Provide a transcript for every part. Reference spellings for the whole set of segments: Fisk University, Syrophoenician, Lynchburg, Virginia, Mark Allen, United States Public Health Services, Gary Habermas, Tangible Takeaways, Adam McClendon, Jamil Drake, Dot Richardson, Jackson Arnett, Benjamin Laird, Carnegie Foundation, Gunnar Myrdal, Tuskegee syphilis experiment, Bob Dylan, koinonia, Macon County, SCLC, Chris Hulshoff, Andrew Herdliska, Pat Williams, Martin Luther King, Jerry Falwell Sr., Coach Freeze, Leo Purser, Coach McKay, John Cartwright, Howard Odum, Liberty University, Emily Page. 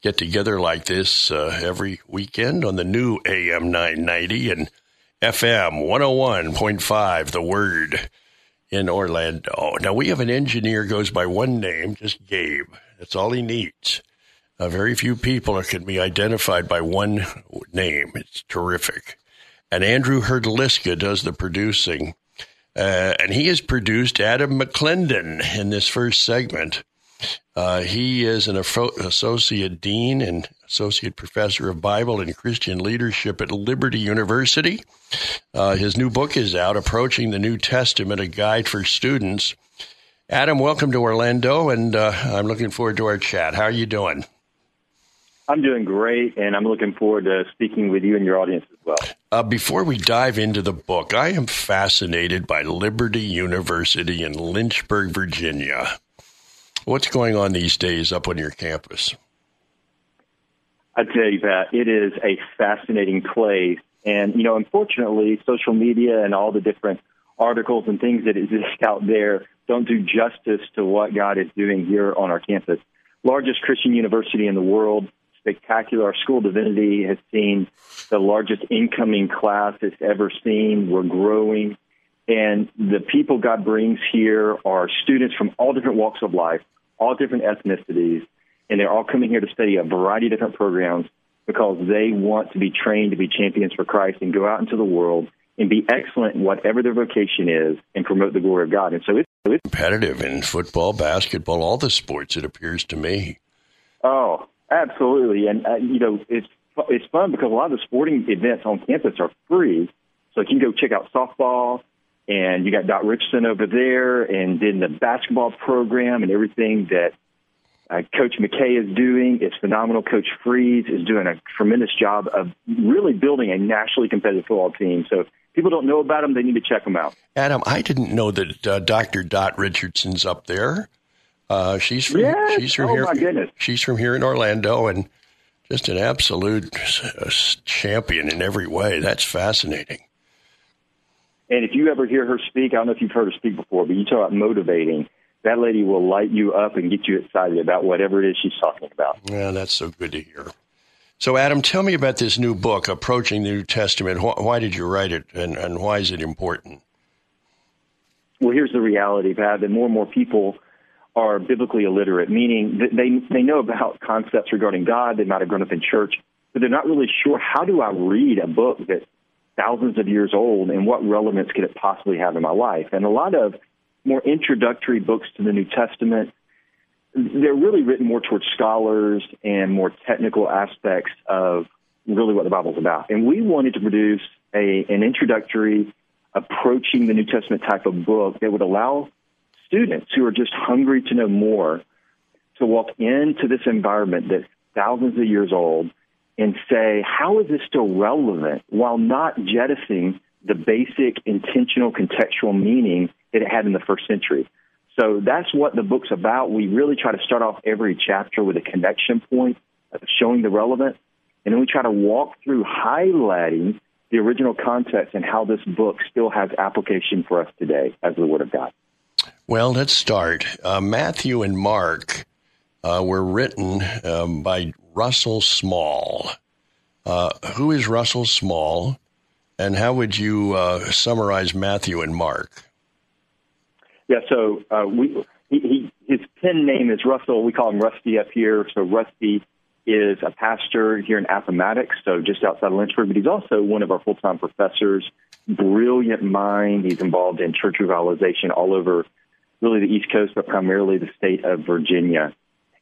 get together like this every weekend on the new AM 990 and FM 101.5, The Word, in Orlando. Now, we have an engineer who goes by one name, just Gabe. That's all he needs. Very few people can be identified by one name. It's terrific. And Andrew Herdliska does the producing. And he has produced Adam McClendon in this first segment. He is an associate dean and associate professor of Bible and Christian leadership at Liberty University. His new book is out, Approaching the New Testament, A Guide for Students. Adam, welcome to Orlando, and I'm looking forward to our chat. How are you doing? I'm doing great, and I'm looking forward to speaking with you and your audience as well. Before we dive into the book, I am fascinated by Liberty University in Lynchburg, Virginia. What's going on these days up on your campus? I tell you, Pat, it is a fascinating place. And, you know, unfortunately, social media and all the different articles and things that exist out there don't do justice to what God is doing here on our campus. Largest Christian university in the world, spectacular. Our school of divinity has seen the largest incoming class it's ever seen. We're growing. And the people God brings here are students from all different walks of life, all different ethnicities, and they're all coming here to study a variety of different programs because they want to be trained to be champions for Christ and go out into the world and be excellent in whatever their vocation is and promote the glory of God. And so it's competitive in football, basketball, all the sports, it appears to me. Oh, absolutely. And, you know, it's fun because a lot of the sporting events on campus are free. So you can go check out softball. And you got Dot Richardson over there and then the basketball program and everything that Coach McKay is doing. It's phenomenal. Coach Freeze is doing a tremendous job of really building a nationally competitive football team. So if people don't know about them, they need to check them out. Adam, I didn't know that Dr. Dot Richardson's up there. She's from here in Orlando and just an absolute champion in every way. That's fascinating. And if you ever hear her speak, I don't know if you've heard her speak before, but you talk about motivating. That lady will light you up and get you excited about whatever it is she's talking about. Yeah, that's so good to hear. So, Adam, tell me about this new book, Approaching the New Testament. Why did you write it, and why is it important? Well, here's the reality, Pat, that more and more people are biblically illiterate, meaning that they know about concepts regarding God. They might have grown up in church, but they're not really sure, how do I read a book that's thousands of years old, and what relevance could it possibly have in my life? And a lot of more introductory books to the New Testament, they're really written more towards scholars and more technical aspects of really what the Bible's about. And we wanted to produce an introductory, approaching the New Testament type of book that would allow students who are just hungry to know more to walk into this environment that's thousands of years old and say, how is this still relevant while not jettisoning the basic intentional contextual meaning that it had in the first century? So that's what the book's about. We really try to start off every chapter with a connection point of showing the relevance, and then we try to walk through highlighting the original context and how this book still has application for us today as the Word of God. Well, let's start. Matthew and Mark were written by Russell Small. Who is Russell Small, and how would you summarize Matthew and Mark? Yeah, so his pen name is Russell. We call him Rusty up here. So Rusty is a pastor here in Appomattox, so just outside of Lynchburg. But he's also one of our full-time professors, brilliant mind. He's involved in church revitalization all over really the East Coast, but primarily the state of Virginia.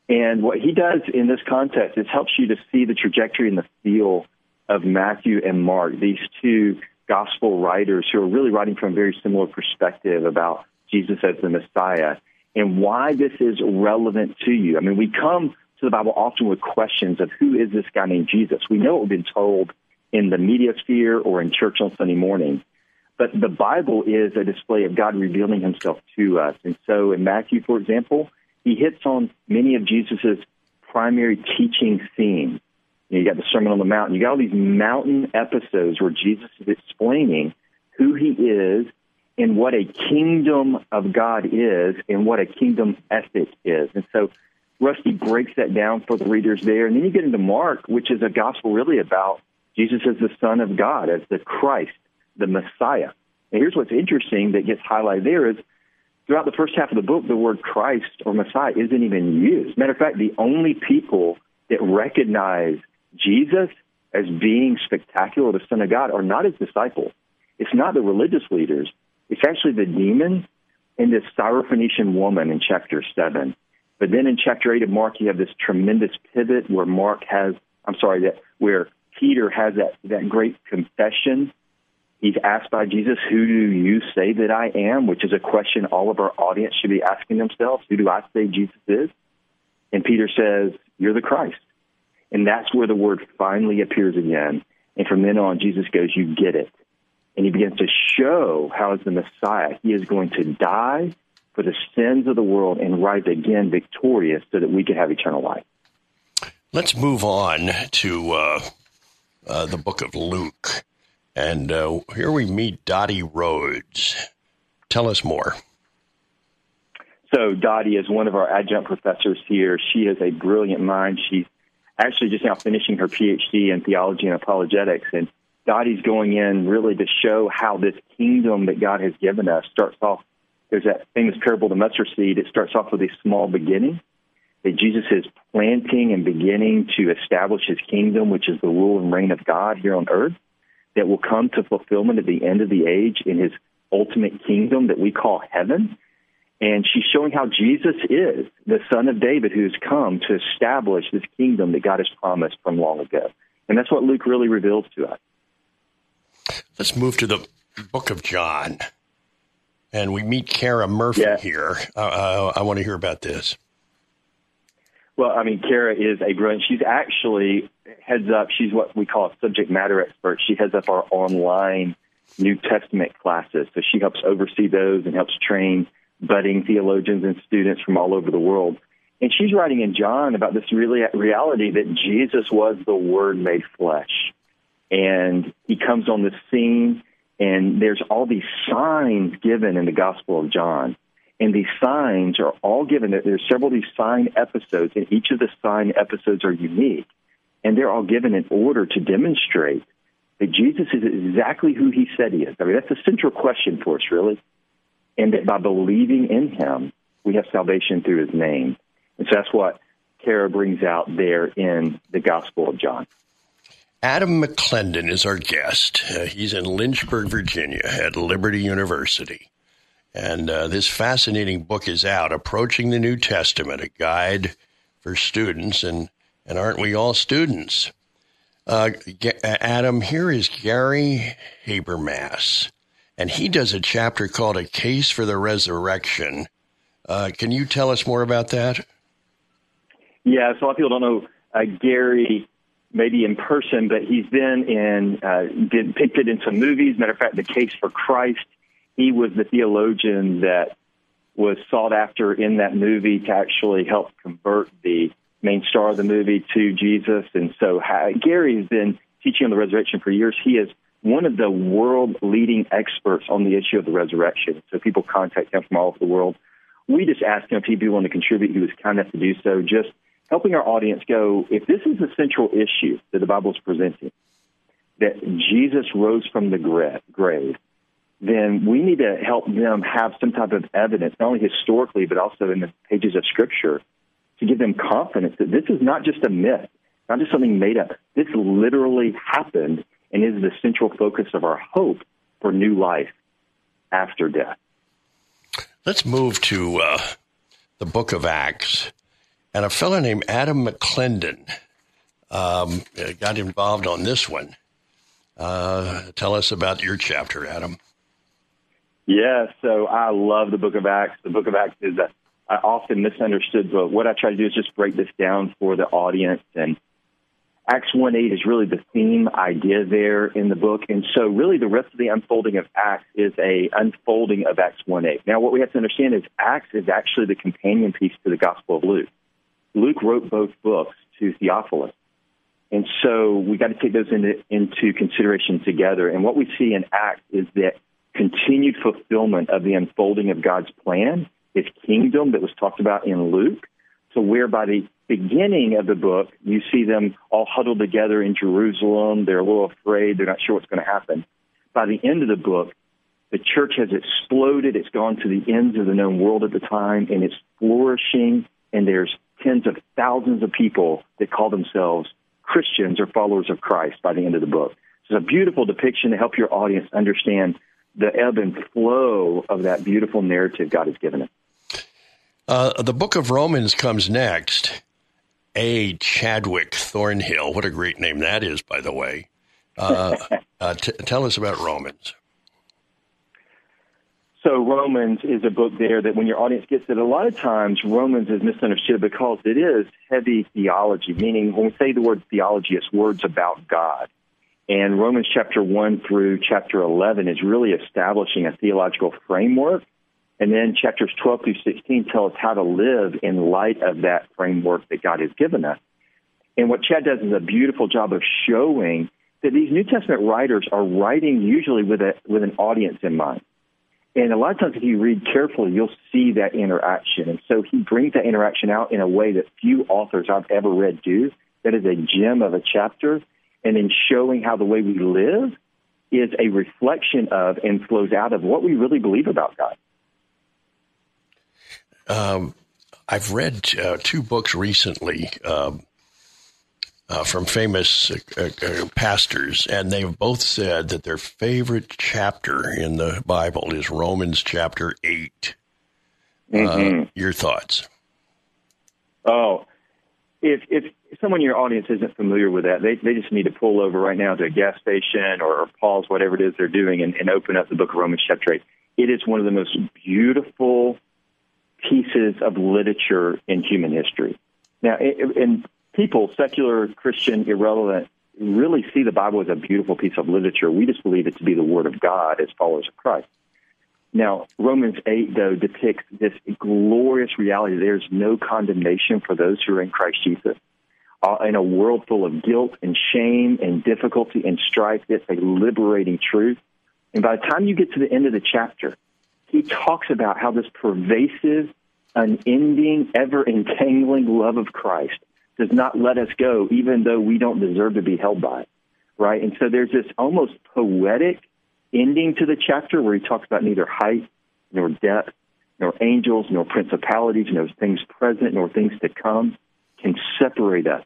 And what he does in this contest is helps you to see the trajectory and the feel of Matthew and Mark, these two gospel writers who are really writing from a very similar perspective about Jesus as the Messiah and why this is relevant to you. I mean, we come to the Bible often with questions of who is this guy named Jesus. We know what we've been told in the media sphere or in church on Sunday morning. But the Bible is a display of God revealing himself to us. And so in Matthew, for example, he hits on many of Jesus' primary teaching themes. You got the Sermon on the Mount. You got all these mountain episodes where Jesus is explaining who he is and what a kingdom of God is and what a kingdom ethic is. And so Rusty breaks that down for the readers there. And then you get into Mark, which is a gospel really about Jesus as the Son of God, as the Christ, the Messiah. And here's what's interesting that gets highlighted there is throughout the first half of the book, the word Christ or Messiah isn't even used. Matter of fact, the only people that recognize Jesus as being spectacular, the Son of God, are not his disciples. It's not the religious leaders. It's actually the demon and this Syrophoenician woman in chapter 7. But then in chapter 8 of Mark, you have this tremendous pivot where Peter has that great confession. He's asked by Jesus, who do you say that I am? Which is a question all of our audience should be asking themselves. Who do I say Jesus is? And Peter says, you're the Christ. And that's where the word finally appears again. And from then on, Jesus goes, you get it. And he begins to show how as the Messiah, he is going to die for the sins of the world and rise again victorious so that we can have eternal life. Let's move on to the book of Luke. And here we meet Dottie Rhodes. Tell us more. So Dottie is one of our adjunct professors here. She is a brilliant mind. She's actually just now finishing her Ph.D. in theology and apologetics. And Dottie's going in really to show how this kingdom that God has given us starts off. There's that famous parable of the mustard seed. It starts off with a small beginning that Jesus is planting and beginning to establish his kingdom, which is the rule and reign of God here on earth, that will come to fulfillment at the end of the age in his ultimate kingdom that we call heaven. And she's showing how Jesus is the Son of David who's come to establish this kingdom that God has promised from long ago. And that's what Luke really reveals to us. Let's move to the book of John. And we meet Kara Murphy here. I want to hear about this. Well, I mean, Kara is a brilliant. She's actually heads up. She's what we call a subject matter expert. She heads up our online New Testament classes. So she helps oversee those and helps train budding theologians and students from all over the world. And she's writing in John about this really reality that Jesus was the Word made flesh. And he comes on the scene, and there's all these signs given in the Gospel of John. And these signs are all given. There's several of these sign episodes, and each of the sign episodes are unique. And they're all given in order to demonstrate that Jesus is exactly who he said he is. I mean, that's the central question for us, really. And that by believing in him, we have salvation through his name. And so that's what Kara brings out there in the Gospel of John. Adam McClendon is our guest. He's in Lynchburg, Virginia at Liberty University. And this fascinating book is out, Approaching the New Testament, a guide for students. And aren't we all students? Adam, here is Gary Habermas. And he does a chapter called A Case for the Resurrection. Can you tell us more about that? Yeah, so a lot of people don't know Gary maybe in person, but he's been depicted in some movies. Matter of fact, The Case for Christ, he was the theologian that was sought after in that movie to actually help convert the main star of the movie to Jesus. And so Gary has been teaching on the resurrection for years. He is one of the world-leading experts on the issue of the resurrection. So people contact him from all over the world. We just asked him if he'd be willing to contribute. He was kind enough to do so, just helping our audience go, if this is the central issue that the Bible is presenting, that Jesus rose from the grave, then we need to help them have some type of evidence, not only historically, but also in the pages of Scripture, to give them confidence that this is not just a myth, not just something made up. This literally happened and is the central focus of our hope for new life after death. Let's move to the book of Acts. And a fellow named Adam McClendon got involved on this one. Tell us about your chapter, Adam. Yeah, so I love the book of Acts. The book of Acts is I often misunderstood, but what I try to do is just break this down for the audience. And Acts 1:8 is really the theme idea there in the book. And so really the rest of the unfolding of Acts is a unfolding of Acts 1:8. Now what we have to understand is Acts is actually the companion piece to the Gospel of Luke. Luke wrote both books to Theophilus. And so we got to take those into consideration together. And what we see in Acts is that continued fulfillment of the unfolding of God's plan, His kingdom that was talked about in Luke, to where by the beginning of the book, you see them all huddled together in Jerusalem. They're a little afraid. They're not sure what's going to happen. By the end of the book, the church has exploded. It's gone to the ends of the known world at the time, and it's flourishing, and there's tens of thousands of people that call themselves Christians or followers of Christ by the end of the book. It's a beautiful depiction to help your audience understand the ebb and flow of that beautiful narrative God has given it. The book of Romans comes next. A. Chadwick Thornhill. What a great name that is, by the way. Tell us about Romans. So Romans is a book there that when your audience gets it, a lot of times Romans is misunderstood because it is heavy theology, meaning when we say the word theology, it's words about God. And Romans chapter 1 through chapter 11 is really establishing a theological framework. And then chapters 12 through 16 tell us how to live in light of that framework that God has given us. And what Chad does is a beautiful job of showing that these New Testament writers are writing usually with an audience in mind. And a lot of times if you read carefully, you'll see that interaction. And so he brings that interaction out in a way that few authors I've ever read do. That is a gem of a chapter. And in showing how the way we live is a reflection of and flows out of what we really believe about God. I've read two books recently from famous pastors, and they've both said that their favorite chapter in the Bible is Romans chapter 8. Your thoughts? Oh, if someone in your audience isn't familiar with that, they just need to pull over right now to a gas station or pause whatever it is they're doing and open up the book of Romans chapter 8. It is one of the most beautiful pieces of literature in human history. Now, and people, secular, Christian, irrelevant, really see the Bible as a beautiful piece of literature. We just believe it to be the Word of God as followers of Christ. Now, Romans 8, though, depicts this glorious reality. There's no condemnation for those who are in Christ Jesus. In a world full of guilt and shame and difficulty and strife, it's a liberating truth. And by the time you get to the end of the chapter, he talks about how this pervasive, unending, ever-entangling love of Christ does not let us go, even though we don't deserve to be held by it, right? And so there's this almost poetic ending to the chapter where he talks about neither height nor depth, nor angels, nor principalities, nor things present, nor things to come can separate us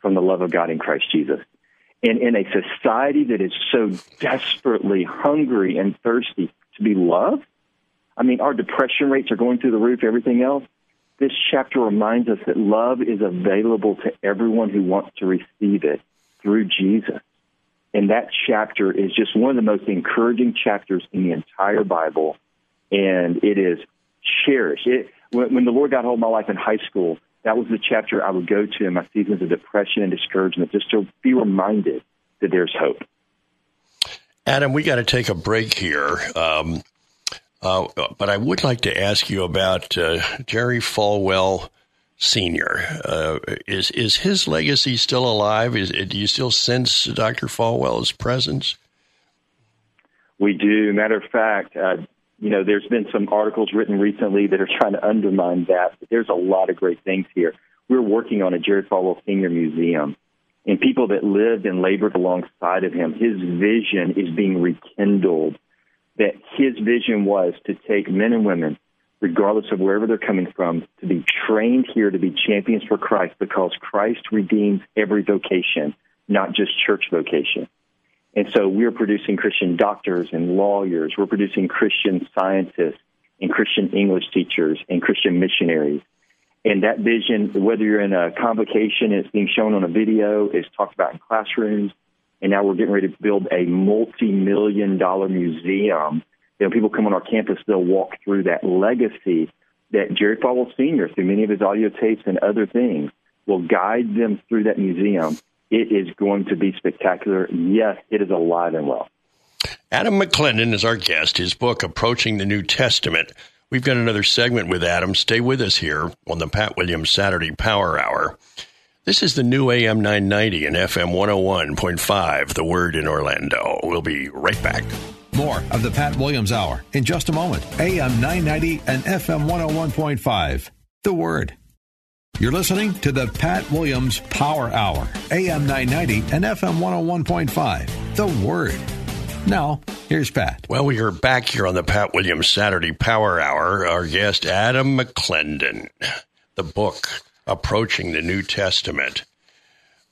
from the love of God in Christ Jesus. And in a society that is so desperately hungry and thirsty to be loved, I mean, our depression rates are going through the roof, everything else. This chapter reminds us that love is available to everyone who wants to receive it through Jesus. And that chapter is just one of the most encouraging chapters in the entire Bible, and it is cherished. When the Lord got hold of my life in high school, that was the chapter I would go to in my seasons of depression and discouragement, just to be reminded that there's hope. Adam, we got to take a break here. But I would like to ask you about Jerry Falwell Sr. Is his legacy still alive? Do you still sense Dr. Falwell's presence? We do. Matter of fact, there's been some articles written recently that are trying to undermine that. But there's a lot of great things here. We're working on a Jerry Falwell Sr. museum, and people that lived and labored alongside of him, his vision is being rekindled that his vision was to take men and women, regardless of wherever they're coming from, to be trained here to be champions for Christ, because Christ redeems every vocation, not just church vocation. And so we're producing Christian doctors and lawyers. We're producing Christian scientists and Christian English teachers and Christian missionaries. And that vision, whether you're in a convocation, it's being shown on a video, it's talked about in classrooms, and now we're getting ready to build a multi-million-dollar museum. You know, people come on our campus, they'll walk through that legacy that Jerry Falwell Sr., through many of his audio tapes and other things, will guide them through that museum. It is going to be spectacular. Yes, it is alive and well. Adam McClendon is our guest. His book, Approaching the New Testament. We've got another segment with Adam. Stay with us here on the Pat Williams Saturday Power Hour. This is the new AM 990 and FM 101.5, The Word in Orlando. We'll be right back. More of the Pat Williams Hour in just a moment. AM 990 and FM 101.5, The Word. You're listening to the Pat Williams Power Hour, AM 990 and FM 101.5, The Word. Now, here's Pat. Well, we are back here on the Pat Williams Saturday Power Hour. Our guest, Adam McClendon, the book, Approaching the New Testament.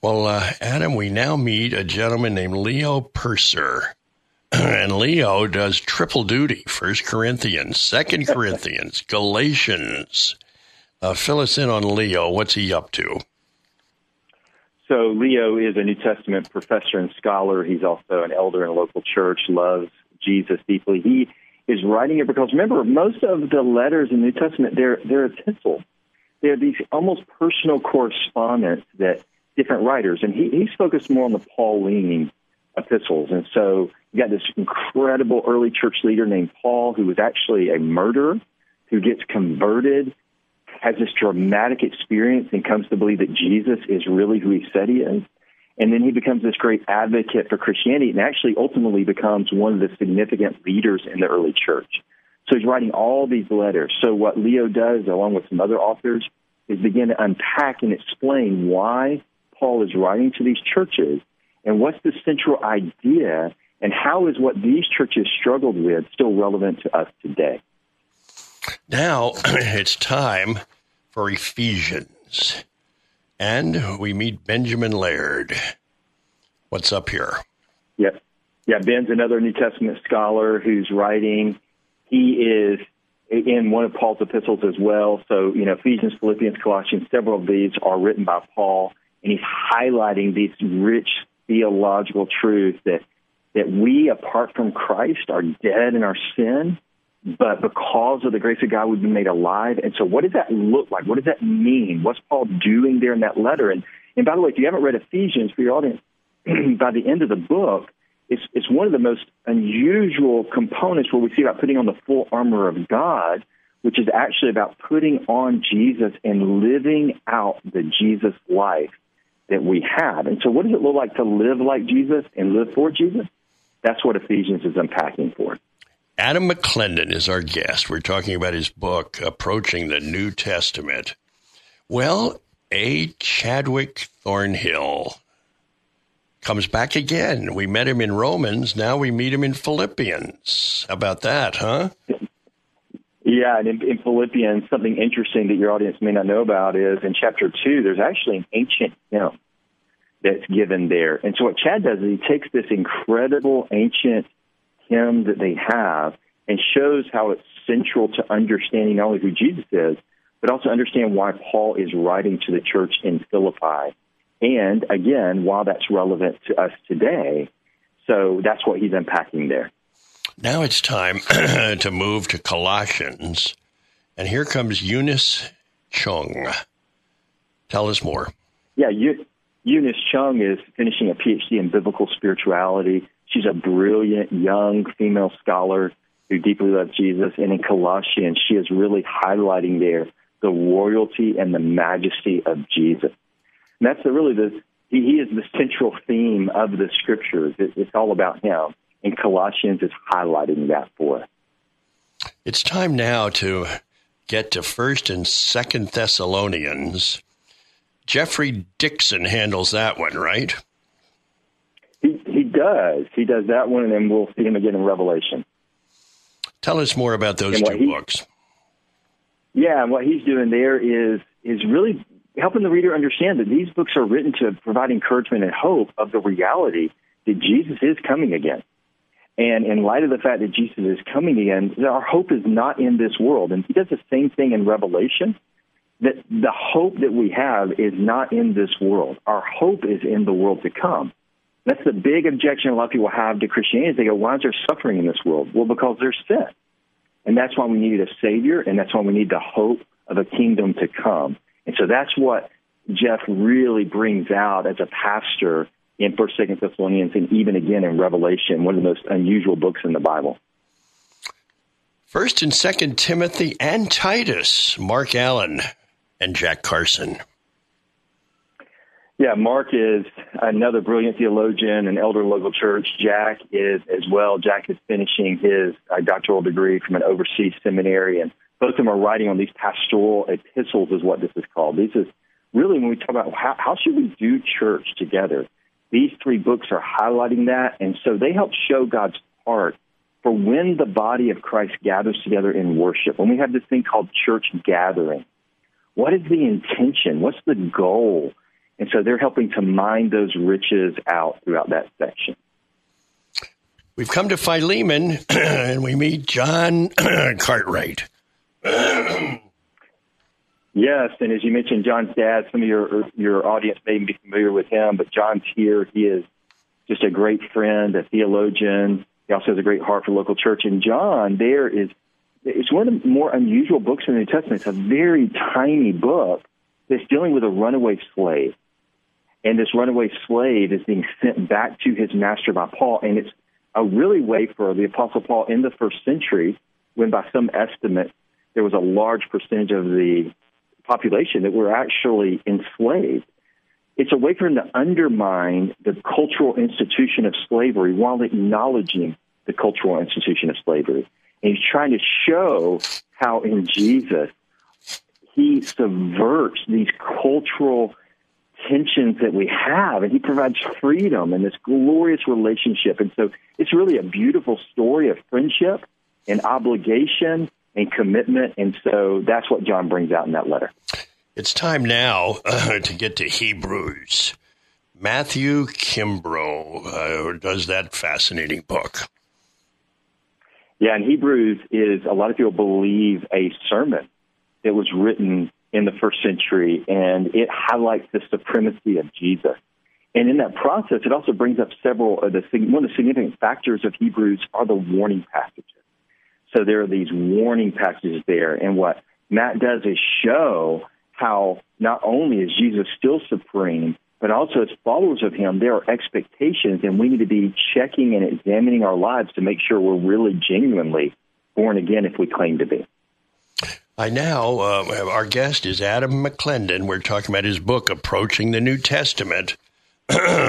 Well, Adam, we now meet a gentleman named Leo Purser. And Leo does triple duty, 1 Corinthians, 2 Corinthians, Galatians. Fill us in on Leo. What's he up to? So Leo is a New Testament professor and scholar. He's also an elder in a local church, loves Jesus deeply. He is writing it because, remember, most of the letters in the New Testament, they're epistles. They're these almost personal correspondence that different writers, and he's focused more on the Pauline epistles. And so you got this incredible early church leader named Paul, who was actually a murderer, who gets converted, has this dramatic experience and comes to believe that Jesus is really who he said he is. And then he becomes this great advocate for Christianity and actually ultimately becomes one of the significant leaders in the early church. So he's writing all these letters. So what Leo does, along with some other authors, is begin to unpack and explain why Paul is writing to these churches and what's the central idea and how is what these churches struggled with still relevant to us today. Now it's time for Ephesians, and we meet Benjamin Laird. What's up here? Yep. Yeah, Ben's another New Testament scholar who's writing. He is in one of Paul's epistles as well. So, you know, Ephesians, Philippians, Colossians, several of these are written by Paul, and he's highlighting these rich theological truths that we, apart from Christ, are dead in our sin. But because of the grace of God, we've been made alive. And so what does that look like? What does that mean? What's Paul doing there in that letter? And by the way, if you haven't read Ephesians, for your audience, by the end of the book, it's one of the most unusual components where we see about putting on the full armor of God, which is actually about putting on Jesus and living out the Jesus life that we have. And so what does it look like to live like Jesus and live for Jesus? That's what Ephesians is unpacking for us. Adam McClendon is our guest. We're talking about his book, Approaching the New Testament. Well, A. Chadwick Thornhill comes back again. We met him in Romans. Now we meet him in Philippians. How about that, huh? Yeah, and in Philippians, something interesting that your audience may not know about is in chapter 2, there's actually an ancient hymn that's given there. And so what Chad does is he takes this incredible ancient hymn that they have and shows how it's central to understanding not only who Jesus is, but also understand why Paul is writing to the church in Philippi. And again, why that's relevant to us today. So that's what he's unpacking there. Now it's time to move to Colossians. And here comes Eunice Chung. Tell us more. Yeah, Eunice Chung is finishing a PhD in biblical spirituality. She's a brilliant young female scholar who deeply loves Jesus. And in Colossians, she is really highlighting there the royalty and the majesty of Jesus. And that's he is the central theme of the Scriptures. It's all about him. And Colossians is highlighting that for us. It's time now to get to 1st and 2nd Thessalonians. Jeffrey Dixon handles that one, right? He does. He does that one, and then we'll see him again in Revelation. Tell us more about those two books. Yeah, and what he's doing there is really helping the reader understand that these books are written to provide encouragement and hope of the reality that Jesus is coming again. And in light of the fact that Jesus is coming again, our hope is not in this world. And he does the same thing in Revelation, that the hope that we have is not in this world. Our hope is in the world to come. That's the big objection a lot of people have to Christianity. They go, why is there suffering in this world? Well, because there's sin. And that's why we need a Savior, and that's why we need the hope of a kingdom to come. And so that's what Jeff really brings out as a pastor in 1st and 2nd Thessalonians, and even again in Revelation, one of the most unusual books in the Bible. 1st and 2nd Timothy and Titus, Mark Allen and Jack Carson. Yeah, Mark is another brilliant theologian and elder in local church. Jack is as well. Jack is finishing his doctoral degree from an overseas seminary, and both of them are writing on these pastoral epistles is what this is called. This is really when we talk about how should we do church together. These three books are highlighting that, and so they help show God's heart for when the body of Christ gathers together in worship. When we have this thing called church gathering, what is the intention? What's the goal? And so they're helping to mine those riches out throughout that section. We've come to Philemon, and we meet John Cartwright. Yes, and as you mentioned, John's dad, some of your audience may be familiar with him, but John's here. He is just a great friend, a theologian. He also has a great heart for local church. And John, it's one of the more unusual books in the New Testament. It's a very tiny book that's dealing with a runaway slave. And this runaway slave is being sent back to his master by Paul. And it's a really way for the Apostle Paul in the first century, when by some estimate, there was a large percentage of the population that were actually enslaved. It's a way for him to undermine the cultural institution of slavery while acknowledging the cultural institution of slavery. And he's trying to show how in Jesus, he subverts these cultural tensions that we have, and he provides freedom and this glorious relationship. And so it's really a beautiful story of friendship and obligation and commitment, and so that's what John brings out in that letter. It's time now to get to Hebrews. Matthew Kimbrough does that fascinating book. Yeah, and Hebrews is, a lot of people believe, a sermon that was written in the first century, and it highlights the supremacy of Jesus. And in that process, it also brings up several of one of the significant factors of Hebrews are the warning passages. So there are these warning passages there, and what Matt does is show how not only is Jesus still supreme, but also as followers of him, there are expectations, and we need to be checking and examining our lives to make sure we're really genuinely born again if we claim to be. I now, our guest is Adam McClendon. We're talking about his book, Approaching the New Testament. Now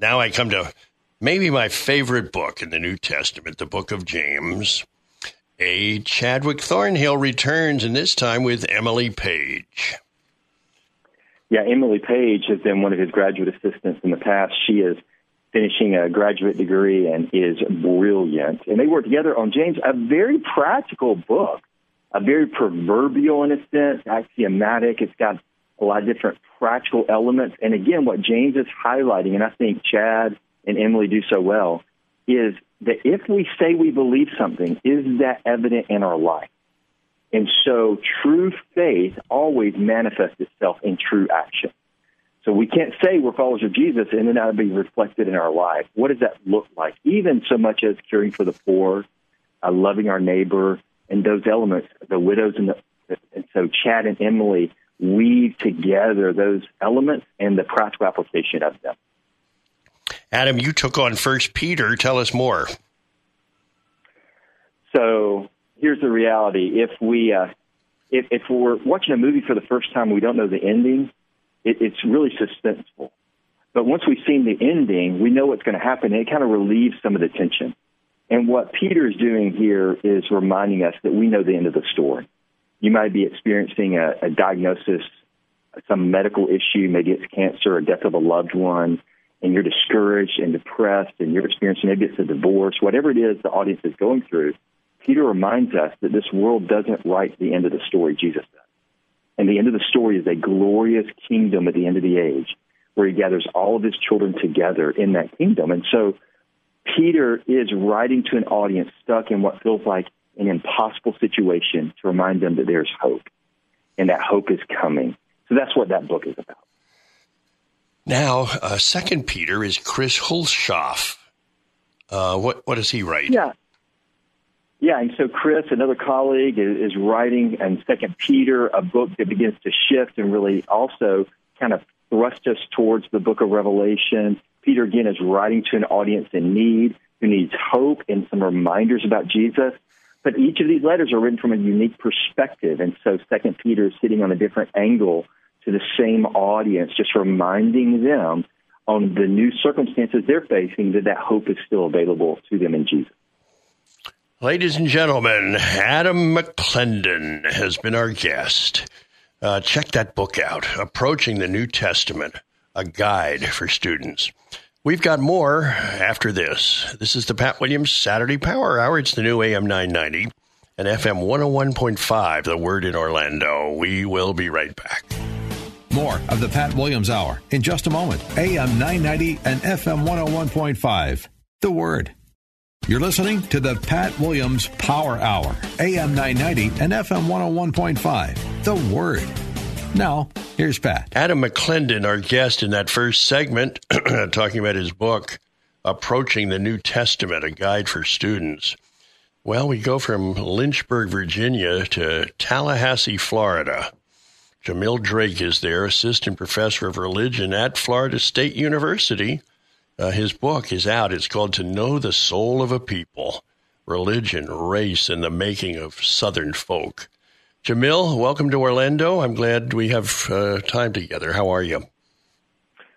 I come to maybe my favorite book in the New Testament, the book of James. A. Chadwick Thornhill returns, and this time with Emily Page. Yeah, Emily Page has been one of his graduate assistants in the past. She is finishing a graduate degree and is brilliant. And they work together on James, a very practical book, a very proverbial in a sense, axiomatic. It's got a lot of different practical elements. And again, what James is highlighting, and I think Chad and Emily do so well, is that if we say we believe something, is that evident in our life? And so true faith always manifests itself in true action. So we can't say we're followers of Jesus and then that'll be reflected in our life. What does that look like? Even so much as caring for the poor, loving our neighbor, and those elements, the widows. And so Chad and Emily weave together those elements and the practical application of them. Adam, you took on 1 Peter. Tell us more. So here's the reality. If we if we're watching a movie for the first time and we don't know the ending, it's really suspenseful. But once we've seen the ending, we know what's going to happen, and it kind of relieves some of the tension. And what Peter is doing here is reminding us that we know the end of the story. You might be experiencing a diagnosis, some medical issue, maybe it's cancer or death of a loved one, and you're discouraged and depressed, and you're experiencing maybe it's a divorce, whatever it is the audience is going through, Peter reminds us that this world doesn't write the end of the story. Jesus does. And the end of the story is a glorious kingdom at the end of the age where he gathers all of his children together in that kingdom. And so Peter is writing to an audience stuck in what feels like an impossible situation to remind them that there's hope, and that hope is coming. So that's what that book is about. Now, Second Peter is Chris Hulshoff. What does he write? Yeah, and so Chris, another colleague, is writing in Second Peter, a book that begins to shift and really also kind of thrust us towards the book of Revelation. Peter, again, is writing to an audience in need, who needs hope and some reminders about Jesus. But each of these letters are written from a unique perspective, and so Second Peter is sitting on a different angle to the same audience, just reminding them on the new circumstances they're facing that hope is still available to them in Jesus. Ladies and gentlemen, Adam McClendon has been our guest. Check that book out, Approaching the New Testament, a Guide for Students. We've got more after this. This is the Pat Williams Saturday Power Hour. It's the new AM 990 and FM 101.5, The Word in Orlando. We will be right back. More of the Pat Williams Hour in just a moment. AM 990 and FM 101.5, The Word. You're listening to the Pat Williams Power Hour, AM 990 and FM 101.5, The Word. Now, here's Pat. Adam McClendon, our guest in that first segment, talking about his book, Approaching the New Testament, a Guide for Students. Well, we go from Lynchburg, Virginia to Tallahassee, Florida. Jamil Drake is there, assistant professor of religion at Florida State University. His book is out. It's called To Know the Soul of a People, Religion, Race, and the Making of Southern Folk. Jamil, welcome to Orlando. I'm glad we have time together. How are you?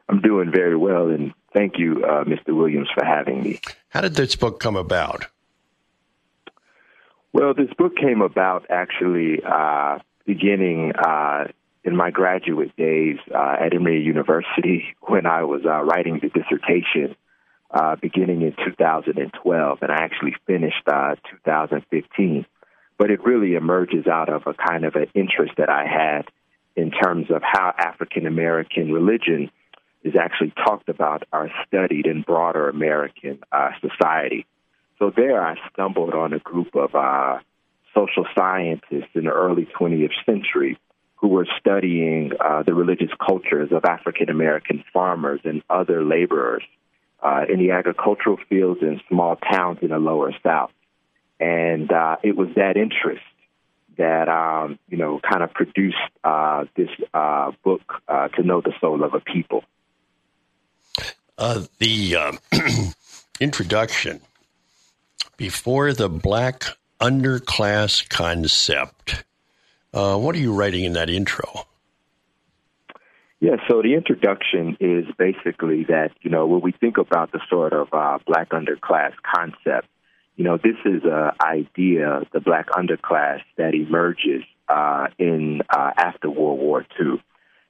I'm doing very well, and thank you, Mr. Williams, for having me. How did this book come about? Well, this book came about actually beginning in my graduate days at Emory University when I was writing the dissertation beginning in 2012, and I actually finished 2015. But it really emerges out of a kind of an interest that I had in terms of how African-American religion is actually talked about or studied in broader American society. So there I stumbled on a group of social scientists in the early 20th century who were studying the religious cultures of African-American farmers and other laborers in the agricultural fields and small towns in the Lower South. And it was that interest that, kind of produced this book, To Know the Soul of a People. Introduction, Before the Black Underclass Concept. What are you writing in that intro? Yeah, so the introduction is basically that, when we think about the sort of black underclass concept, this is an idea, the black underclass, that emerges after World War II.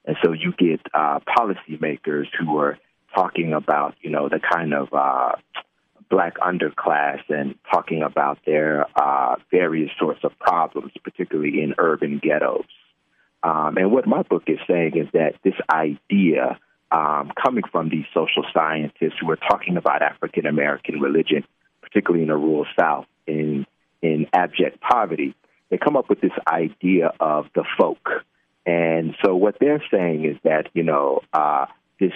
And so you get policymakers who are talking about, the kind of black underclass and talking about their various sorts of problems, particularly in urban ghettos. And what my book is saying is that this idea, coming from these social scientists who are talking about African-American religion, particularly in the rural South, in abject poverty, they come up with this idea of the folk. And so what they're saying is that, this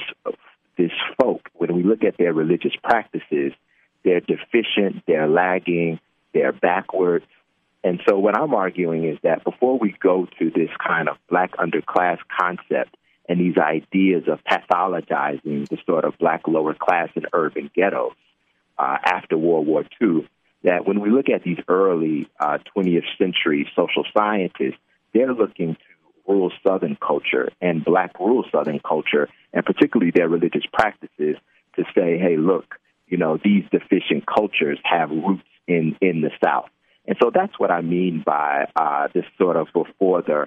folk, when we look at their religious practices, they're deficient, they're lagging, they're backwards. And so what I'm arguing is that before we go to this kind of black underclass concept and these ideas of pathologizing the sort of black lower class in urban ghettos, after World War II, that when we look at these early 20th century social scientists, they're looking to rural Southern culture and black rural Southern culture, and particularly their religious practices, to say, hey, look, these deficient cultures have roots in the South. And so that's what I mean by this sort of before the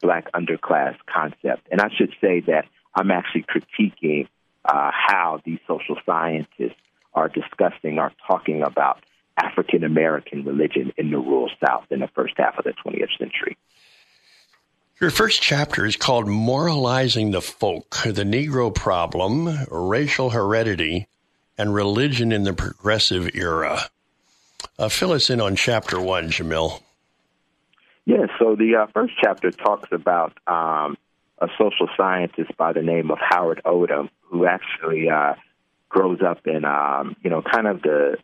black underclass concept. And I should say that I'm actually critiquing how these social scientists are discussing or talking about African-American religion in the rural South in the first half of the 20th century. Your first chapter is called Moralizing the Folk, the Negro Problem, Racial Heredity, and Religion in the Progressive Era. Fill us in on chapter one, Jamil. Yeah, so the first chapter talks about a social scientist by the name of Howard Odum, who actually grows up in, kind of the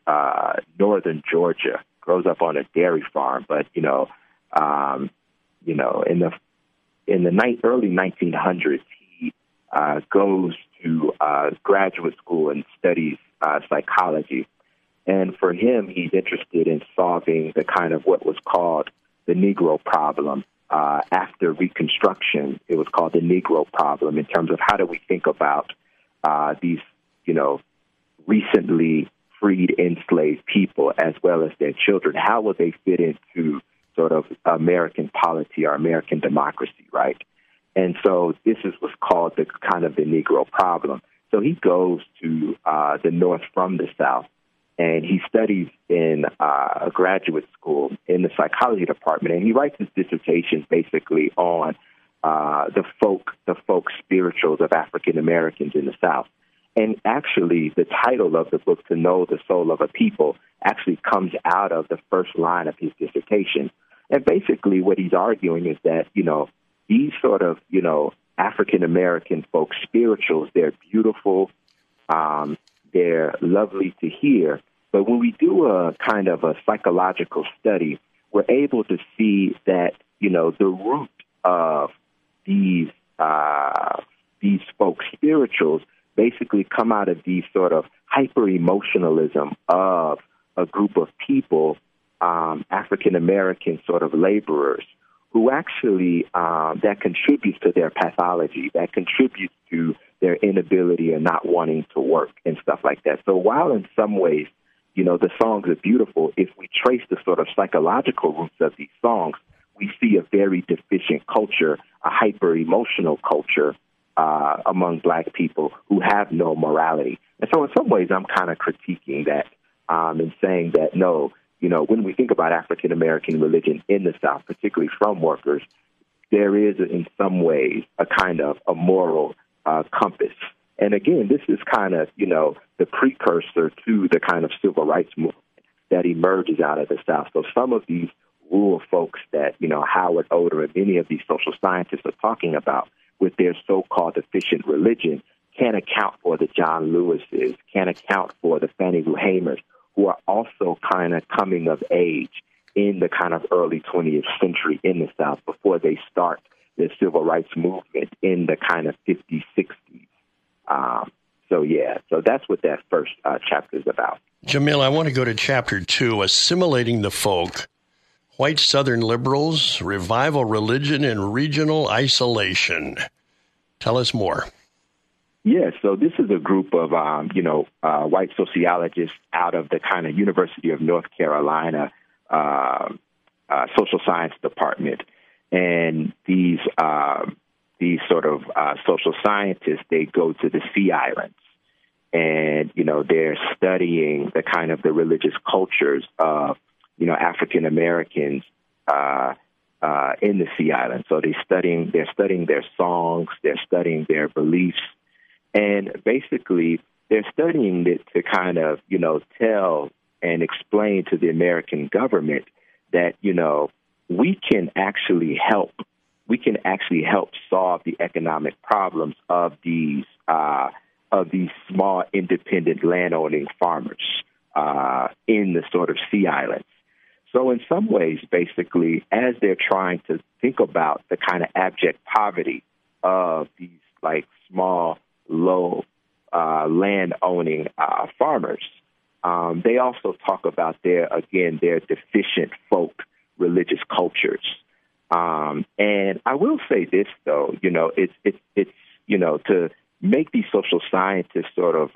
northern Georgia, grows up on a dairy farm. But, in the early 1900s, he goes to graduate school and studies psychology. And for him, he's interested in solving the kind of what was called the Negro problem. After Reconstruction, it was called the Negro problem in terms of how do we think about these, recently freed enslaved people as well as their children. How will they fit into sort of American polity or American democracy, right? And so this is what's called the kind of the Negro problem. So he goes to the North from the South, and he studies in a graduate school in the psychology department, and he writes his dissertation basically on the folk spirituals of African Americans in the South. And actually, the title of the book, To Know the Soul of a People, actually comes out of the first line of his dissertation. And basically what he's arguing is that, these sort of, African-American folk spirituals, they're beautiful, they're lovely to hear. But when we do a kind of a psychological study, we're able to see that, the root of these folk spirituals basically come out of these sort of hyper-emotionalism of a group of people, African-American sort of laborers, who actually, that contributes to their pathology, that contributes to their inability and not wanting to work and stuff like that. So while in some ways, the songs are beautiful, if we trace the sort of psychological roots of these songs, we see a very deficient culture, a hyper-emotional culture, among black people who have no morality. And so in some ways I'm kind of critiquing that and saying that, no, when we think about African-American religion in the South, particularly from workers, there is in some ways a kind of a moral compass. And again, this is kind of, the precursor to the kind of civil rights movement that emerges out of the South. So some of these rural folks that, Howard Odum and many of these social scientists are talking about with their so-called efficient religion, can't account for the John Lewis's, can't account for the Fannie Lou Hamers, who are also kind of coming of age in the kind of early 20th century in the South before they start the civil rights movement in the kind of 50s, 60s. So that's what that first chapter is about. Jamil, I want to go to chapter 2, Assimilating the Folk, White Southern Liberals, Revival Religion, and Regional Isolation. Tell us more. Yeah, so this is a group of, white sociologists out of the kind of University of North Carolina social science department. And these sort of social scientists, they go to the Sea Islands. And, they're studying the kind of the religious cultures of African Americans in the Sea Islands. So they're studying their songs, they're studying their beliefs, and basically they're studying it to kind of, tell and explain to the American government that, we can actually help solve the economic problems of these small independent landowning farmers in the sort of Sea Islands. So in some ways, basically, as they're trying to think about the kind of abject poverty of these, like, small, low, land-owning farmers, they also talk about their deficient folk religious cultures. And I will say this, though, it's to make these social scientists sort of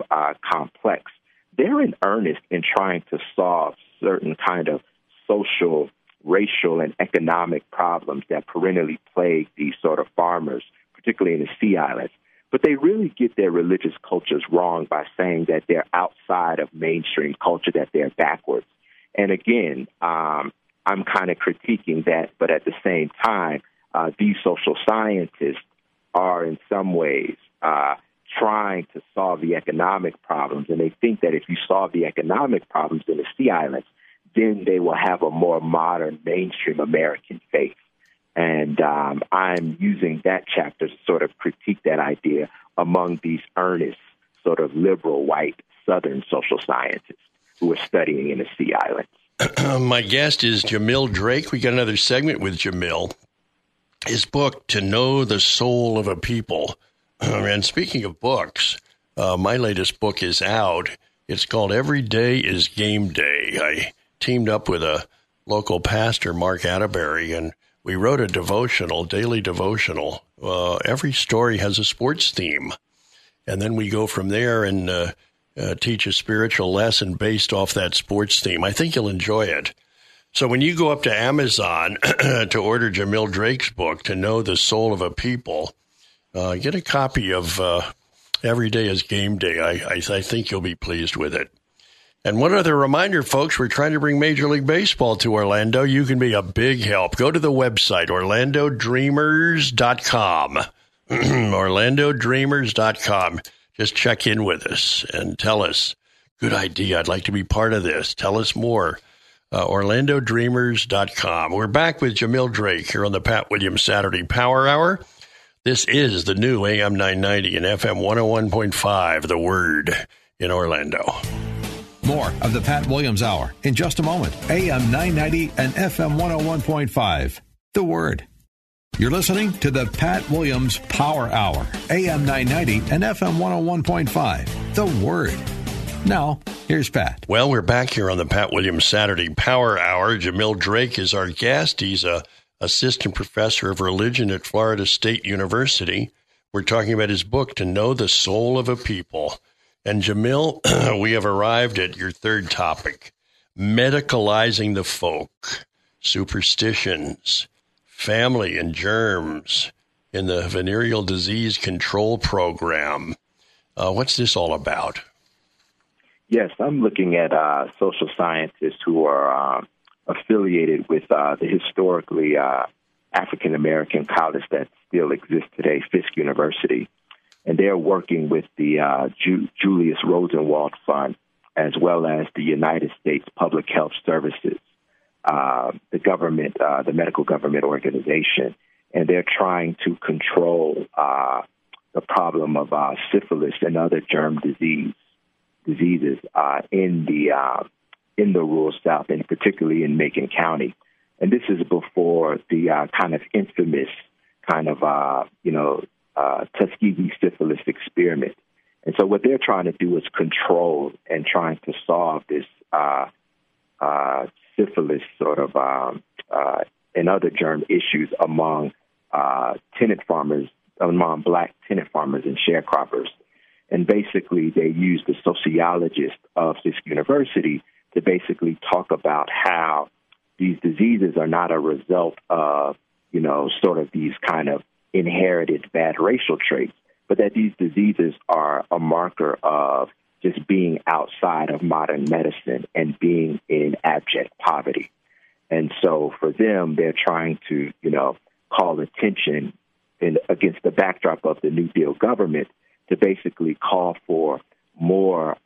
complex, they're in earnest in trying to solve certain kind of social, racial, and economic problems that perennially plague these sort of farmers, particularly in the Sea Islands. But they really get their religious cultures wrong by saying that they're outside of mainstream culture, that they're backwards. And again, I'm kind of critiquing that, but at the same time, these social scientists are in some ways trying to solve the economic problems, and they think that if you solve the economic problems in the Sea Islands, then they will have a more modern, mainstream American faith. And I'm using that chapter to sort of critique that idea among these earnest, sort of liberal, white, Southern social scientists who are studying in the Sea Islands. My guest is Jamil Drake. We got another segment with Jamil. His book, To Know the Soul of a People. And speaking of books, my latest book is out. It's called Every Day is Game Day. I teamed up with a local pastor, Mark Atterbury, and we wrote a devotional, daily devotional. Every story has a sports theme. And then we go from there and teach a spiritual lesson based off that sports theme. I think you'll enjoy it. So when you go up to Amazon to order Jamil Drake's book, To Know the Soul of a People, get a copy of Every Day is Game Day. I think you'll be pleased with it. And one other reminder, folks, we're trying to bring Major League Baseball to Orlando. You can be a big help. Go to the website, OrlandoDreamers.com. OrlandoDreamers.com. Just check in with us and tell us, good idea, I'd like to be part of this. Tell us more. OrlandoDreamers.com. We're back with Jamil Drake here on the Pat Williams Saturday Power Hour. This is the new AM 990 and FM 101.5, The Word in Orlando. More of the Pat Williams Hour in just a moment. AM 990 and FM 101.5, The Word. You're listening to the Pat Williams Power Hour, AM 990 and FM 101.5, The Word. Now, here's Pat. Well, we're back here on the Pat Williams Saturday Power Hour. Jamil Drake is our guest. He's an assistant professor of religion at Florida State University. We're talking about his book, To Know the Soul of a People. And Jamil, we have arrived at your third topic, medicalizing the folk, superstitions, family and germs in the venereal disease control program. What's this all about? Yes, I'm looking at social scientists who are affiliated with the historically African-American college that still exists today, Fisk University. And they're working with the Julius Rosenwald Fund, as well as the United States Public Health Services, the government, the medical government organization. And they're trying to control the problem of syphilis and other germ diseases in the rural South, and particularly in Macon County. And this is before the kind of infamous kind of, Tuskegee syphilis experiment. And so what they're trying to do is control and trying to solve this syphilis sort of and other germ issues among tenant farmers, among black tenant farmers and sharecroppers. And basically, they use the sociologist of Fisk University to basically talk about how these diseases are not a result of, sort of these kind of inherited bad racial traits, but that these diseases are a marker of just being outside of modern medicine and being in abject poverty. And so for them, they're trying to, call attention against the backdrop of the New Deal government to basically call for more,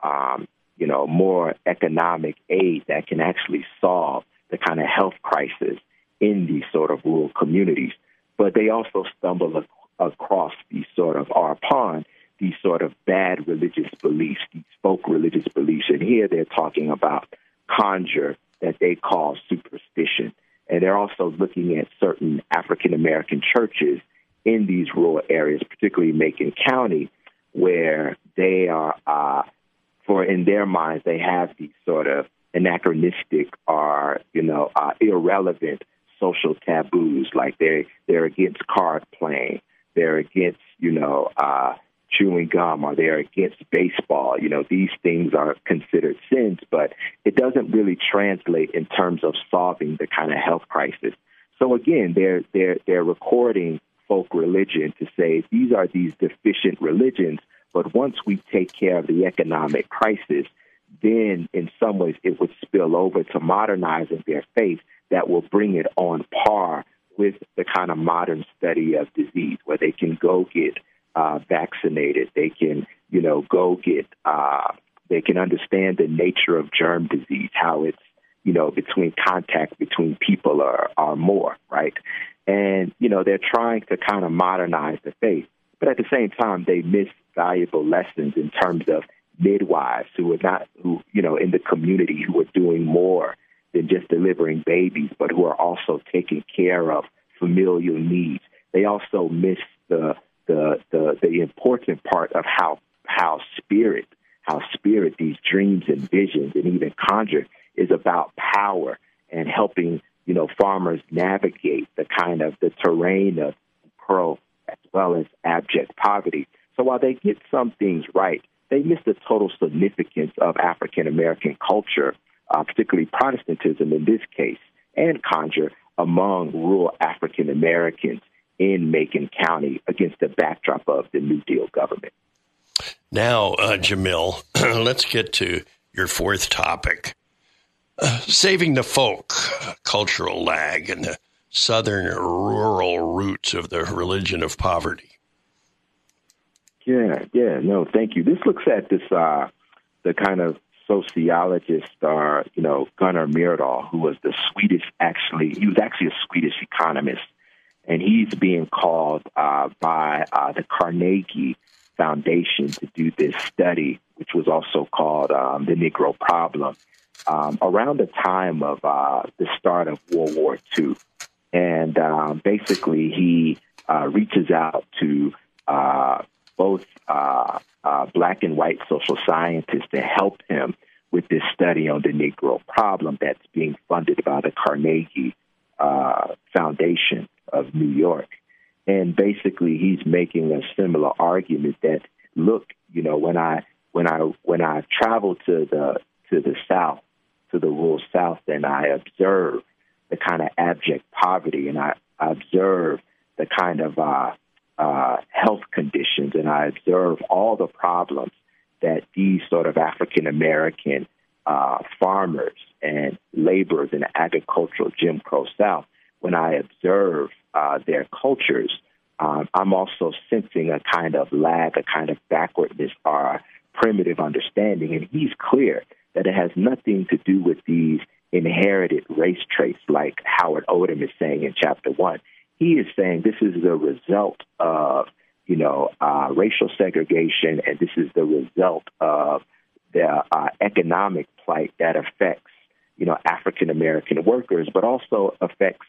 more economic aid that can actually solve the kind of health crisis in these sort of rural communities. But they also stumble across these sort of, or upon these sort of bad religious beliefs, these folk religious beliefs. And here they're talking about conjure that they call superstition. And they're also looking at certain African-American churches in these rural areas, particularly Macon County, where they are, in their minds, they have these sort of anachronistic or, irrelevant social taboos, like they're against card playing, they're against, chewing gum, or they're against baseball. These things are considered sins, but it doesn't really translate in terms of solving the kind of health crisis. So again, they're recording folk religion to say these are these deficient religions, but once we take care of the economic crisis, then in some ways it would spill over to modernizing their faith that will bring it on par with the kind of modern study of disease, where they can go get vaccinated, they can, go get, they can understand the nature of germ disease, how it's, between contact between people or more, right? And, they're trying to kind of modernize the faith. But at the same time, they miss valuable lessons in terms of midwives who in the community who are doing more than just delivering babies, but who are also taking care of familial needs. They also miss the important part of how spirit, these dreams and visions and even conjure is about power and helping, farmers navigate the terrain of pro as well as abject poverty. So while they get some things right, they miss the total significance of African-American culture, particularly Protestantism in this case, and conjure among rural African-Americans in Macon County against the backdrop of the New Deal government. Now, Jamil, let's get to your fourth topic, saving the folk, cultural lag, and the southern rural roots of the religion of poverty. Yeah, no, thank you. This looks at this, the kind of sociologist, Gunnar Myrdal, who was the Swedish, he was actually a Swedish economist, and he's being called by the Carnegie Foundation to do this study, which was also called The Negro Problem, around the time of the start of World War II. And basically he reaches out to both black and white social scientists to help him with this study on the Negro problem that's being funded by the Carnegie Foundation of New York. And basically, he's making a similar argument that, look, when I travel to the South, to the rural South, and I observe the kind of abject poverty, and I observe the kind of health conditions, and I observe all the problems that these sort of African-American farmers and laborers in the agricultural Jim Crow South, when I observe their cultures, I'm also sensing a kind of lag, a kind of backwardness, or primitive understanding. And he's clear that it has nothing to do with these inherited race traits like Howard Odum is saying in Chapter 1. He is saying this is the result of, racial segregation, and this is the result of the economic plight that affects, African-American workers, but also affects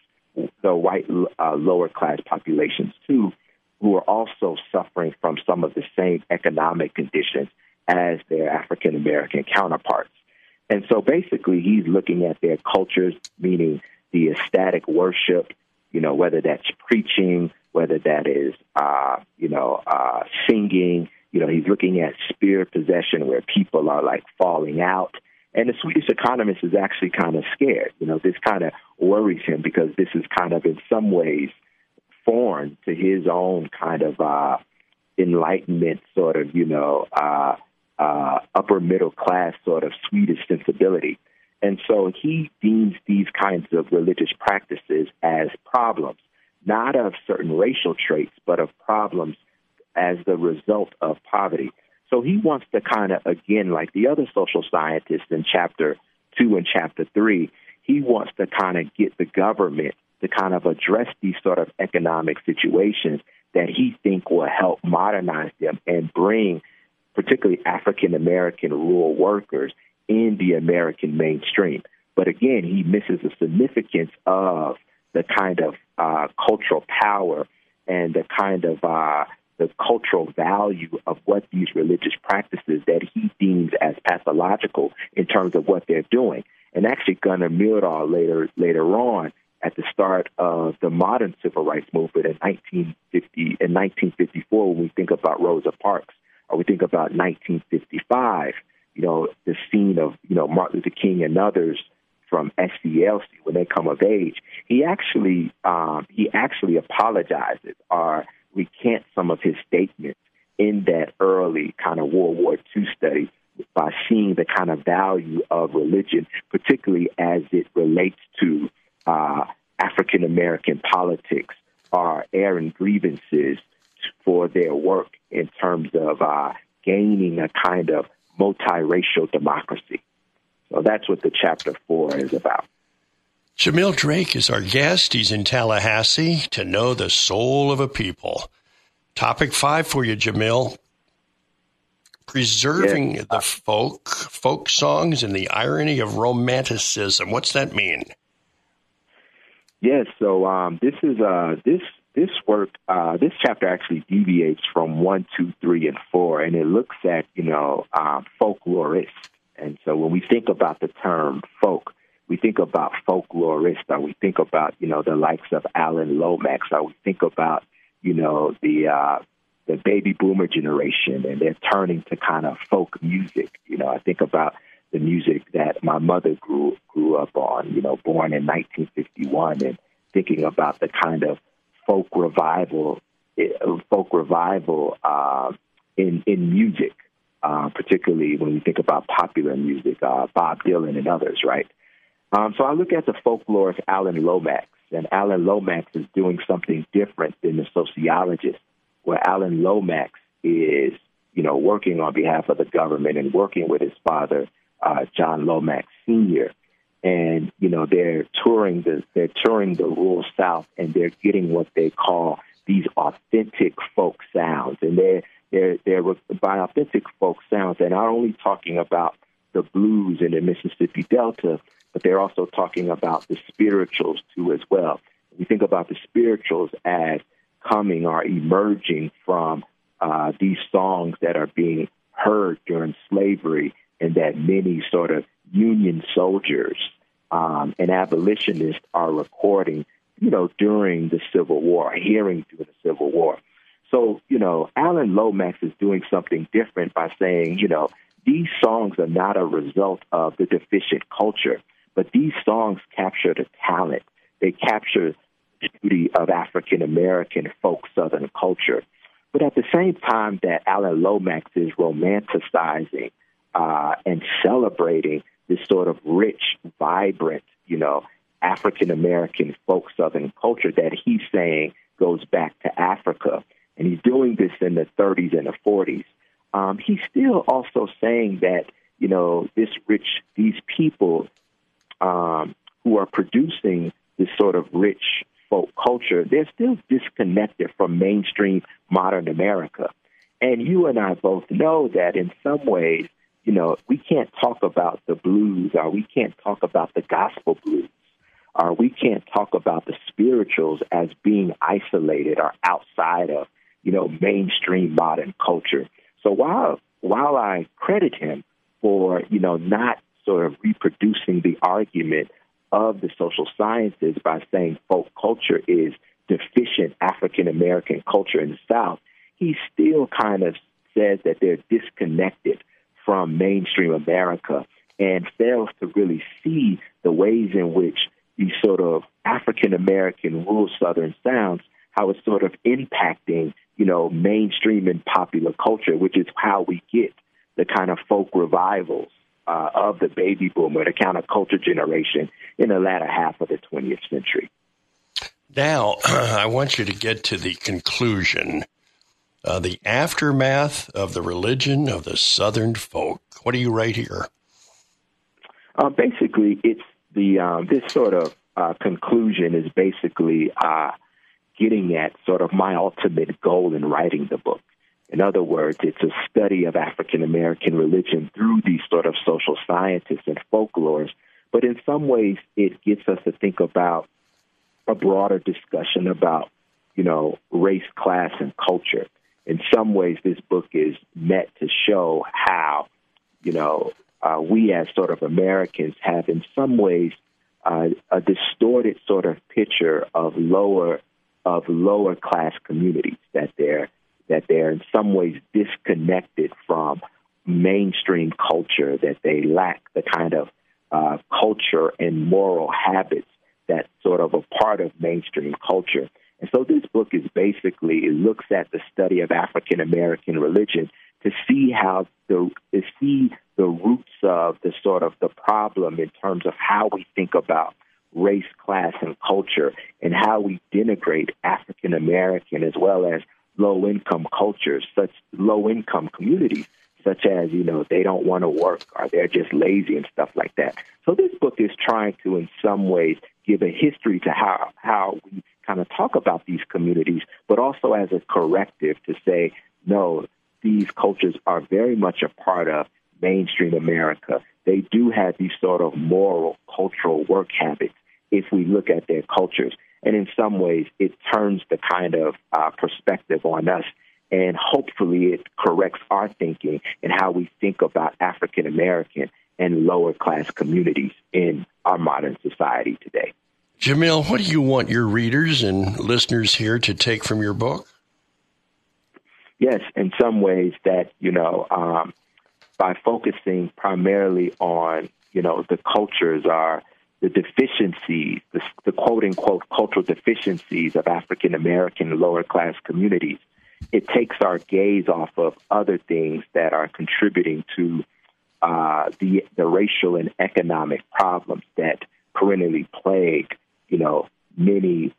the white lower-class populations, too, who are also suffering from some of the same economic conditions as their African-American counterparts. And so basically he's looking at their cultures, meaning the ecstatic worship, whether that's preaching, whether that is, singing. He's looking at spirit possession where people are, falling out. And the Swedish economist is actually kind of scared. This kind of worries him because this is kind of in some ways foreign to his own kind of Enlightenment sort of, upper middle class sort of Swedish sensibility. And so he deems these kinds of religious practices as problems, not of certain racial traits, but of problems as the result of poverty. So he wants to again, like the other social scientists in Chapter 2 and Chapter 3, he wants to get the government to address these sort of economic situations that he think will help modernize them and bring particularly African-American rural workers in the American mainstream. But again, he misses the significance of the kind of cultural power and the kind of the cultural value of what these religious practices that he deems as pathological in terms of what they're doing. And actually, Gunnar Myrdal later on, at the start of the modern civil rights movement in 1954, when we think about Rosa Parks, or we think about 1955, the scene of, Martin Luther King and others from SCLC when they come of age, he actually apologizes or recants some of his statements in that early World War II study by seeing the kind of value of religion, particularly as it relates to African-American politics, are airing grievances for their work in terms of gaining a kind of multiracial democracy. So that's what the chapter 4 is about. Jamil Drake is our guest. He's in Tallahassee. To know the soul of a people. Topic 5 for you, Jamil. Preserving the folk songs and the irony of romanticism. What's that mean? Yes. So this chapter actually deviates from 1, 2, 3, and 4, and it looks at folklorists. And so when we think about the term folk, we think about folklorists, or we think about the likes of Alan Lomax, or we think about the baby boomer generation, and they're turning to kind of folk music. I think about the music that my mother grew up on, born in 1951, and thinking about the kind of folk revival in music, particularly when we think about popular music, Bob Dylan and others, right? So I look at the folklorist Alan Lomax, and Alan Lomax is doing something different than the sociologist, where Alan Lomax is, working on behalf of the government and working with his father, John Lomax Sr., and they're touring the rural South, and they're getting what they call these authentic folk sounds. And they're by authentic folk sounds, they're not only talking about the blues and the Mississippi Delta, but they're also talking about the spirituals too as well. We think about the spirituals as coming or emerging from these songs that are being heard during slavery, and that many sort of Union soldiers and abolitionists are recording, during the Civil War, hearing during the Civil War. So, Alan Lomax is doing something different by saying, these songs are not a result of the deficient culture, but these songs capture the talent. They capture the beauty of African-American folk Southern culture. But at the same time that Alan Lomax is romanticizing and celebrating this sort of rich, vibrant, African-American folk Southern culture that he's saying goes back to Africa. And he's doing this in the 30s and the 40s. He's still also saying that, these people who are producing this sort of rich folk culture, they're still disconnected from mainstream modern America. And you and I both know that in some ways, we can't talk about the blues, or we can't talk about the gospel blues, or we can't talk about the spirituals as being isolated or outside of, mainstream modern culture. So while I credit him for, not sort of reproducing the argument of the social sciences by saying folk culture is deficient African-American culture in the South, he still kind of says that they're disconnected from mainstream America and fails to really see the ways in which these sort of African-American rural Southern sounds, how it's sort of impacting, mainstream and popular culture, which is how we get the kind of folk revivals of the baby boomer, the kind of culture generation in the latter half of the 20th century. Now, I want you to get to the conclusion, the aftermath of the religion of the Southern folk. What do you write here? Basically, it's this conclusion is basically getting at sort of my ultimate goal in writing the book. In other words, it's a study of African-American religion through these sort of social scientists and folklorists, but in some ways it gets us to think about a broader discussion about, race, class, and culture. In some ways, this book is meant to show how, we as sort of Americans have in some ways a distorted sort of picture of lower class communities, that they're in some ways disconnected from mainstream culture, that they lack the kind of culture and moral habits that's sort of a part of mainstream culture. And so this book is basically, it looks at the study of African-American religion to see the roots of the sort of the problem in terms of how we think about race, class, and culture, and how we denigrate African American as well as low-income cultures, such low-income communities, such as, you know, they don't want to work or they're just lazy and stuff like that. So this book is trying to, in some ways, give a history to how we kind of talk about these communities, but also as a corrective to say, no, these cultures are very much a part of mainstream America. They do have these sort of moral, cultural work habits if we look at their cultures. And in some ways, it turns the kind of perspective on us, and hopefully it corrects our thinking and how we think about African American and lower class communities in our modern society today. Jamil, what do you want your readers and listeners here to take from your book? Yes, in some ways that, you know, by focusing primarily on, you know, the cultures are the deficiencies, the quote-unquote cultural deficiencies of African-American lower-class communities, it takes our gaze off of other things that are contributing to the racial and economic problems that perennially plague, you know, many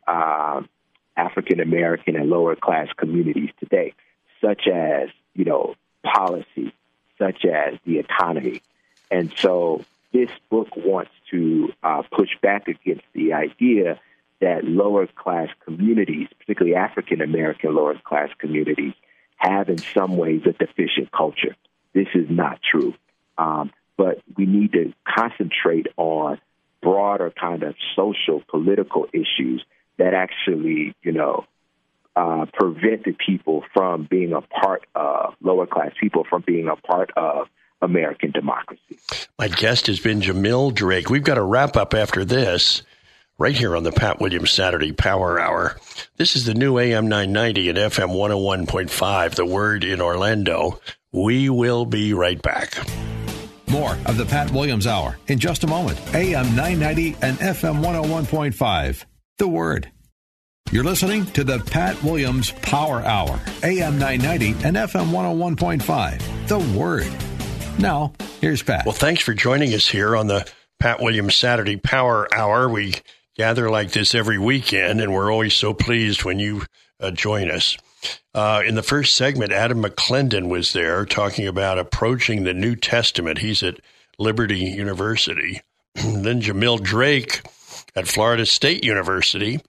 African-American and lower-class communities today, such as, you know, policy, such as the economy. And so this book wants to push back against the idea that lower-class communities, particularly African-American lower-class communities, have in some ways a deficient culture. This is not true. But we need to concentrate on broader kind of social, political issues that actually, you know, prevented people from being a part of, lower-class people from being a part of American democracy. My guest has been Jamil Drake. We've got a wrap-up after this, right here on the Pat Williams Saturday Power Hour. This is the new AM 990 and FM 101.5, The Word in Orlando. We will be right back. More of the Pat Williams Hour in just a moment. AM 990 and FM 101.5, The Word. You're listening to the Pat Williams Power Hour, AM 990 and FM 101.5, The Word. Now, here's Pat. Well, thanks for joining us here on the Pat Williams Saturday Power Hour. We gather like this every weekend, and we're always so pleased when you join us. In the first segment, Adam McClendon was there talking about approaching the New Testament. He's at Liberty University. Then Jamil Drake at Florida State University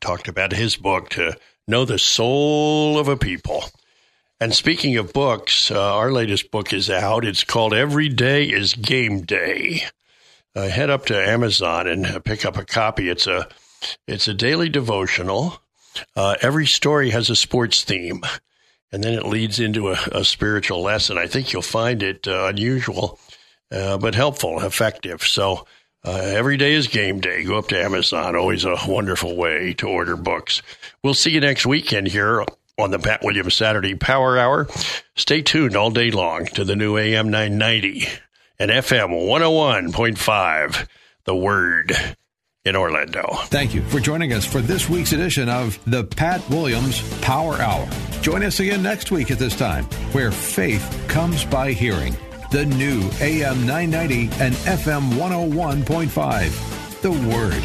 talked about his book, To Know the Soul of a People. And speaking of books, our latest book is out. It's called Every Day is Game Day. Head up to Amazon and pick up a copy. It's a daily devotional. Every story has a sports theme, and then it leads into a spiritual lesson. I think you'll find it unusual, but helpful, effective. So every day is game day. Go up to Amazon. Always a wonderful way to order books. We'll see you next weekend here on the Pat Williams Saturday Power Hour. Stay tuned all day long to the new AM 990 and FM 101.5, The Word in Orlando. Thank you for joining us for this week's edition of the Pat Williams Power Hour. Join us again next week at this time, where faith comes by hearing. The new AM 990 and FM 101.5, The Word.